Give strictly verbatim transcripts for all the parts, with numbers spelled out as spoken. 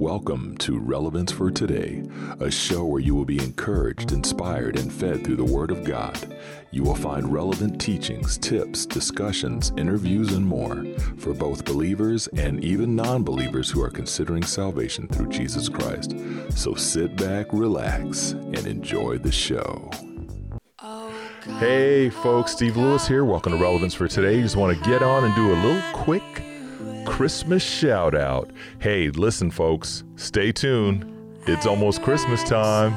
Welcome to Relevance for Today, a show where you will be encouraged, inspired, and fed through the Word of God. You will find relevant teachings, tips, discussions, interviews, and more for both believers and even non-believers who are considering salvation through Jesus Christ. So sit back, relax, and enjoy the show. Hey folks, Steve Lewis here. Welcome to Relevance for Today. You just want to get on and do a little quick Christmas shout out. Hey, listen folks, stay tuned. It's almost Christmas time.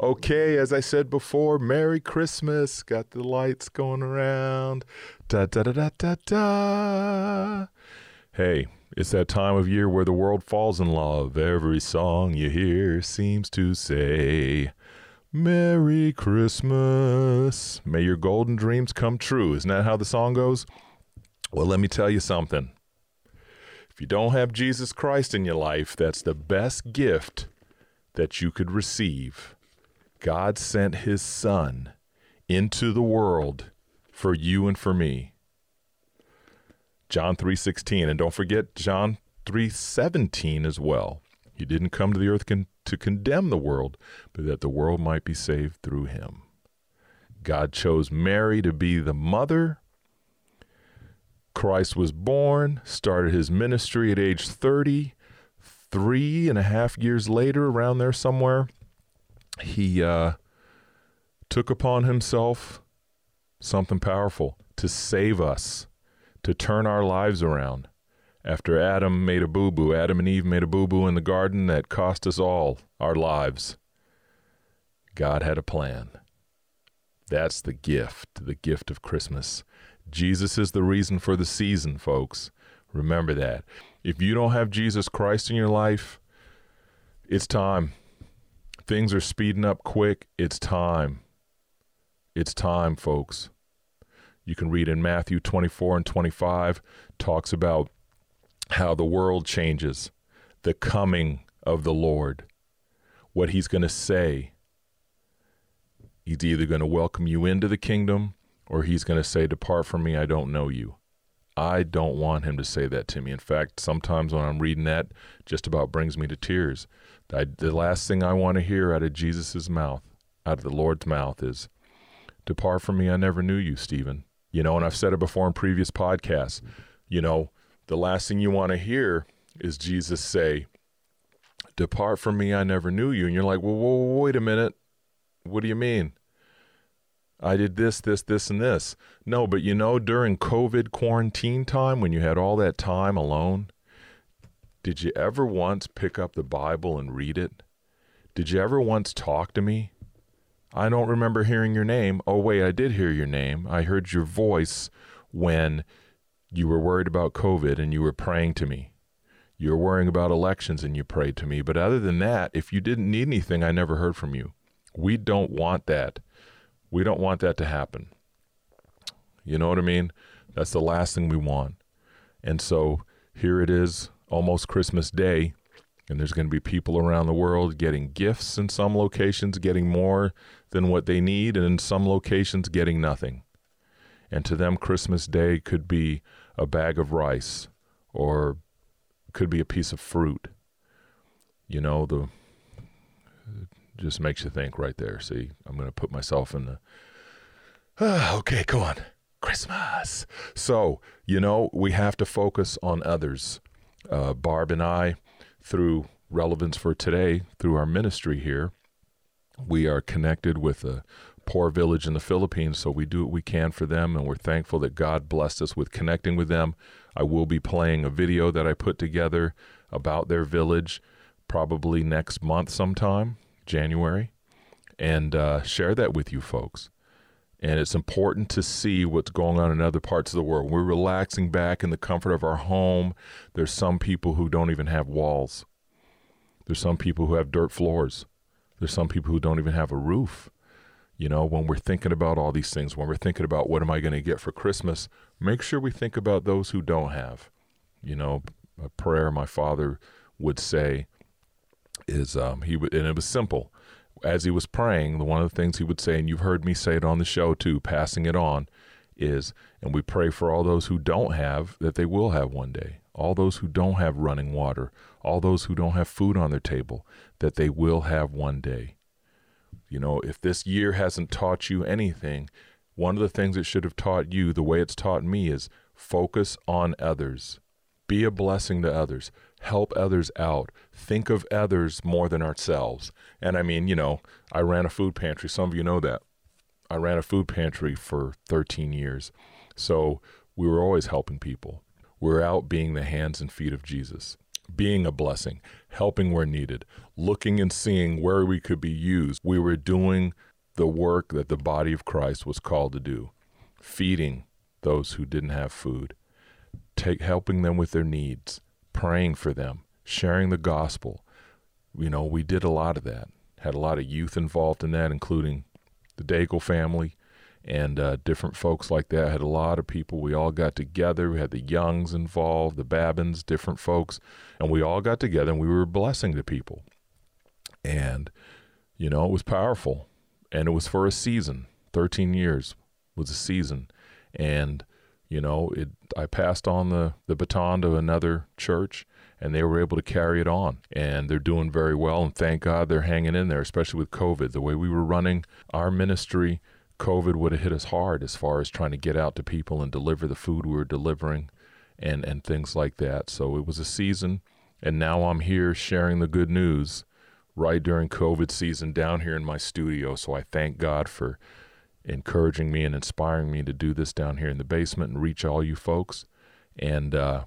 Okay, as I said before, Merry Christmas. Got the lights going around. Da da da da da da. Hey, it's that time of year where the world falls in love. Every song you hear seems to say, Merry Christmas. May your golden dreams come true. Isn't that how the song goes? Well, let me tell you something. If you don't have Jesus Christ in your life, that's the best gift that you could receive. God sent his son into the world for you and for me. John three sixteen, and don't forget John three seventeen as well. He didn't come to the earth con- to condemn the world, but that the world might be saved through him. God chose Mary to be the mother. Christ was born, started his ministry at age thirty. Three and a half years later, around there somewhere, he uh, took upon himself something powerful to save us, to turn our lives around. After Adam made a boo-boo, Adam and Eve made a boo-boo in the garden that cost us all our lives, God had a plan. That's the gift, the gift of Christmas. Jesus is the reason for the season, folks. Remember that. If you don't have Jesus Christ in your life, it's time. Things are speeding up quick. It's time. It's time, folks. You can read in Matthew twenty-four and twenty-five, talks about how the world changes, the coming of the Lord, what he's going to say. He's either going to welcome you into the kingdom or he's going to say, depart from me, I don't know you. I don't want him to say that to me. In fact, sometimes when I'm reading that, just about brings me to tears. I, the last thing I want to hear out of Jesus's mouth, out of the Lord's mouth is, depart from me, I never knew you, Stephen. You know, and I've said it before in previous podcasts, you know, the last thing you want to hear is Jesus say, depart from me, I never knew you. And you're like, well, whoa, wait a minute. What do you mean? I did this, this, this, and this. No, but you know, during COVID quarantine time, when you had all that time alone, did you ever once pick up the Bible and read it? Did you ever once talk to me? I don't remember hearing your name. Oh, wait, I did hear your name. I heard your voice when you were worried about COVID and you were praying to me. You were worrying about elections and you prayed to me. But other than that, if you didn't need anything, I never heard from you. We don't want that. We don't want that to happen. You know what I mean? That's the last thing we want. And so here it is, almost Christmas Day. And there's going to be people around the world getting gifts in some locations, getting more than what they need, and in some locations getting nothing. And to them, Christmas Day could be a bag of rice or could be a piece of fruit. You know, the it just makes you think right there. See, I'm going to put myself in the, ah, okay, go on, Christmas. So, you know, we have to focus on others. Uh, Barb and I, through Relevance for Today, through our ministry here, we are connected with a poor village in the Philippines, so we do what we can for them, and we're thankful that God blessed us with connecting with them. I will be playing a video that I put together about their village probably next month sometime, January, and uh, share that with you folks. And it's important to see what's going on in other parts of the world. We're relaxing back in the comfort of our home. There's some people who don't even have walls. There's some people who have dirt floors. There's some people who don't even have a roof. You know, when we're thinking about all these things, when we're thinking about what am I going to get for Christmas, make sure we think about those who don't have. You know, a prayer my father would say is, um, he would, and it was simple. As he was praying, one of the things he would say, and you've heard me say it on the show too, passing it on, is, and we pray for all those who don't have, that they will have one day. All those who don't have running water, all those who don't have food on their table, that they will have one day. You know, if this year hasn't taught you anything, one of the things it should have taught you, the way it's taught me, is focus on others. Be a blessing to others. Help others out. Think of others more than ourselves. And I mean, you know, I ran a food pantry. Some of you know that. I ran a food pantry for thirteen years. So we were always helping people. We're out being the hands and feet of Jesus, being a blessing, helping where needed, looking and seeing where we could be used. We were doing the work that the body of Christ was called to do, feeding those who didn't have food, take, helping them with their needs, praying for them, sharing the gospel. You know, we did a lot of that, had a lot of youth involved in that, including the Daigle family and uh, different folks like that. Had a lot of people. We all got together. We had the Youngs involved, the Babins, different folks, and we all got together and we were a blessing to people. And, you know, it was powerful, and it was for a season. thirteen years was a season. And, you know, it, I passed on the, the baton to another church, and they were able to carry it on. And they're doing very well, and thank God they're hanging in there, especially with COVID. The way we were running our ministry, COVID would have hit us hard as far as trying to get out to people and deliver the food we were delivering and, and things like that. So it was a season, and now I'm here sharing the good news right during COVID season down here in my studio. So I thank God for encouraging me and inspiring me to do this down here in the basement and reach all you folks. And uh,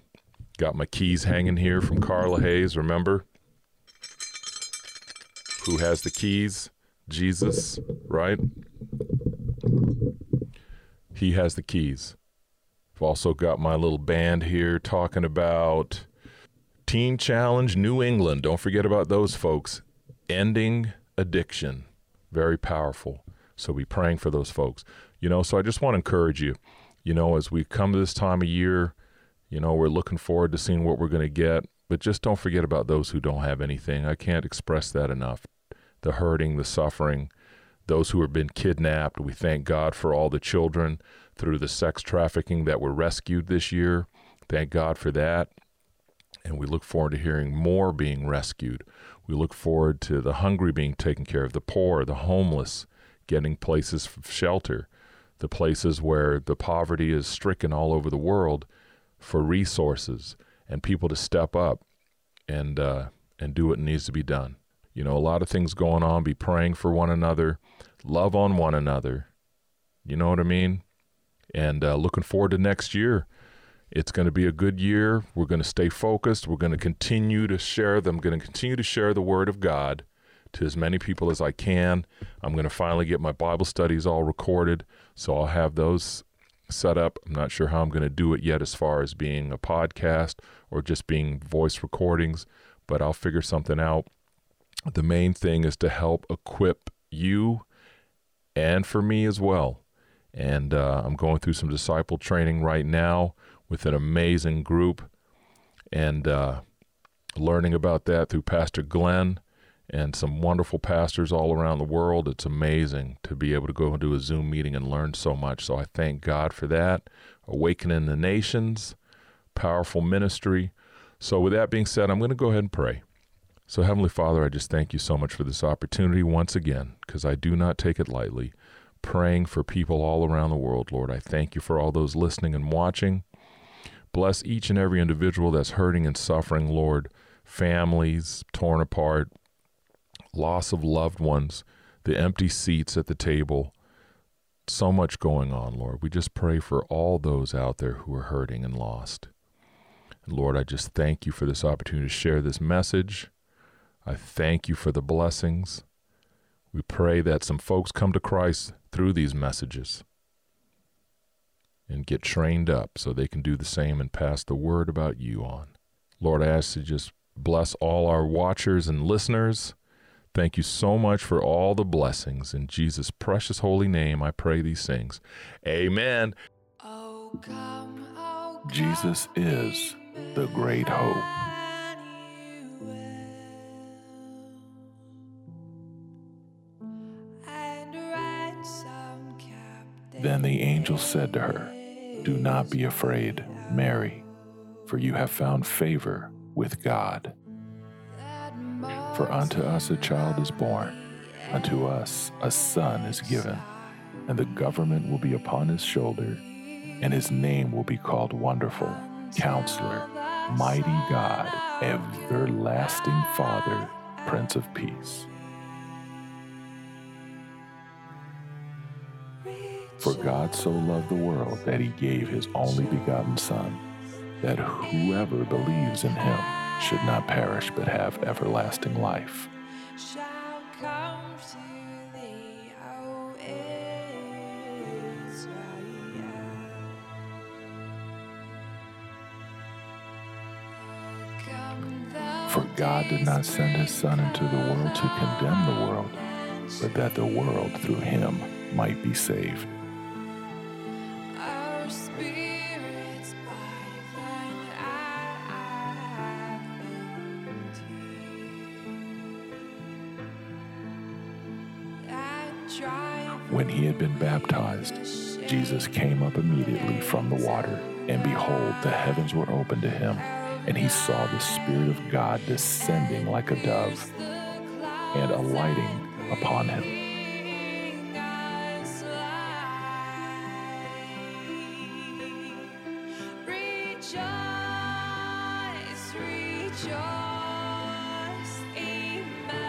got my keys hanging here from Carla Hayes, remember? Who has the keys? Jesus, right? He has the keys. I've also got my little band here talking about Teen Challenge New England. Don't forget about those folks. Ending addiction. Very powerful. So be praying for those folks. You know, so I just want to encourage you, you know, as we come to this time of year, you know, we're looking forward to seeing what we're going to get, but just don't forget about those who don't have anything. I can't express that enough. The hurting, the suffering, those who have been kidnapped. We thank God for all the children through the sex trafficking that were rescued this year. Thank God for that. And we look forward to hearing more being rescued. We look forward to the hungry being taken care of, the poor, the homeless, getting places for shelter, the places where the poverty is stricken all over the world for resources and people to step up and uh, and do what needs to be done. You know, a lot of things going on. Be praying for one another, love on one another. You know what I mean? And uh, looking forward to next year. It's going to be a good year. We're going to stay focused. We're going to continue to share them. I'm going to continue to share the word of God to as many people as I can. I'm going to finally get my Bible studies all recorded, so I'll have those set up. I'm not sure how I'm going to do it yet as far as being a podcast or just being voice recordings, but I'll figure something out. The main thing is to help equip you and for me as well. And uh, I'm going through some disciple training right now with an amazing group, and uh, learning about that through Pastor Glenn and some wonderful pastors all around the world. It's amazing to be able to go into a Zoom meeting and learn so much. So I thank God for that. Awakening the Nations, powerful ministry. So with that being said, I'm going to go ahead and pray. So Heavenly Father, I just thank you so much for this opportunity once again, because I do not take it lightly, praying for people all around the world, Lord. I thank you for all those listening and watching. Bless each and every individual that's hurting and suffering, Lord. Families torn apart, loss of loved ones, the empty seats at the table, so much going on, Lord. We just pray for all those out there who are hurting and lost. And Lord, I just thank you for this opportunity to share this message. I thank you for the blessings. We pray that some folks come to Christ through these messages and get trained up so they can do the same and pass the word about you on. Lord, I ask you to just bless all our watchers and listeners. Thank you so much for all the blessings. In Jesus' precious holy name, I pray these things. Amen. Oh, come, oh, come, Jesus is the great hope. And right some captive. Then the angel said to her, "Do not be afraid, Mary, for you have found favor with God. For unto us a child is born, unto us a son is given, and the government will be upon his shoulder, and his name will be called Wonderful, Counselor, Mighty God, Everlasting Father, Prince of Peace." For God so loved the world that he gave his only begotten Son, that whoever believes in him should not perish but have everlasting life. For God did not send his Son into the world to condemn the world, but that the world through him might be saved. When he had been baptized, Jesus came up immediately from the water, and behold, the heavens were opened to him, and he saw the Spirit of God descending like a dove and alighting upon him. Rejoice, rejoice, Emmanuel.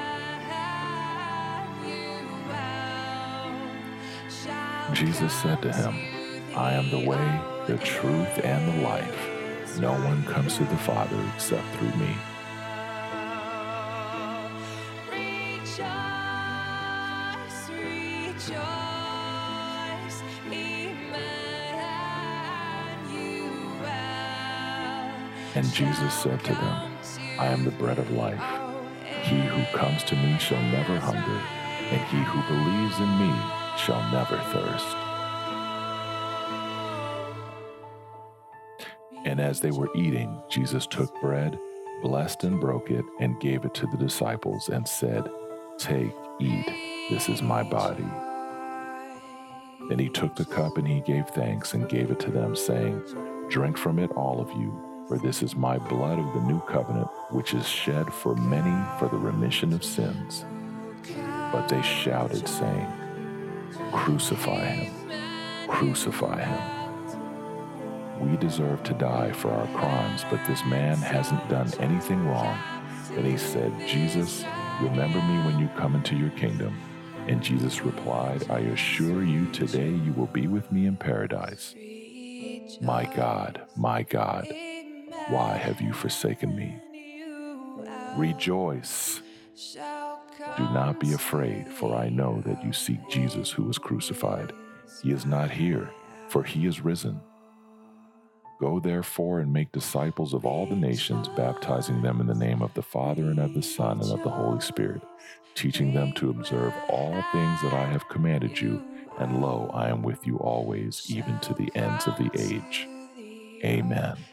Jesus said to him, "I am the way, the truth, and the life. No one comes to the Father except through me." And Jesus said to them, "I am the bread of life. He who comes to me shall never hunger, and he who believes in me shall never thirst." And as they were eating, Jesus took bread, blessed and broke it, and gave it to the disciples and said, "Take, eat, this is my body." Then he took the cup and he gave thanks and gave it to them, saying, "Drink from it, all of you. For this is my blood of the new covenant, which is shed for many for the remission of sins." But they shouted, saying, "Crucify him, crucify him. We deserve to die for our crimes, but this man hasn't done anything wrong." Then he said, "Jesus, remember me when you come into your kingdom." And Jesus replied, "I assure you, today you will be with me in paradise." "My God, my God, why have you forsaken me?" "Rejoice. Do not be afraid, for I know that you seek Jesus who was crucified. He is not here, for he is risen. Go therefore and make disciples of all the nations, baptizing them in the name of the Father and of the Son and of the Holy Spirit, teaching them to observe all things that I have commanded you. And lo, I am with you always, even to the ends of the age. Amen."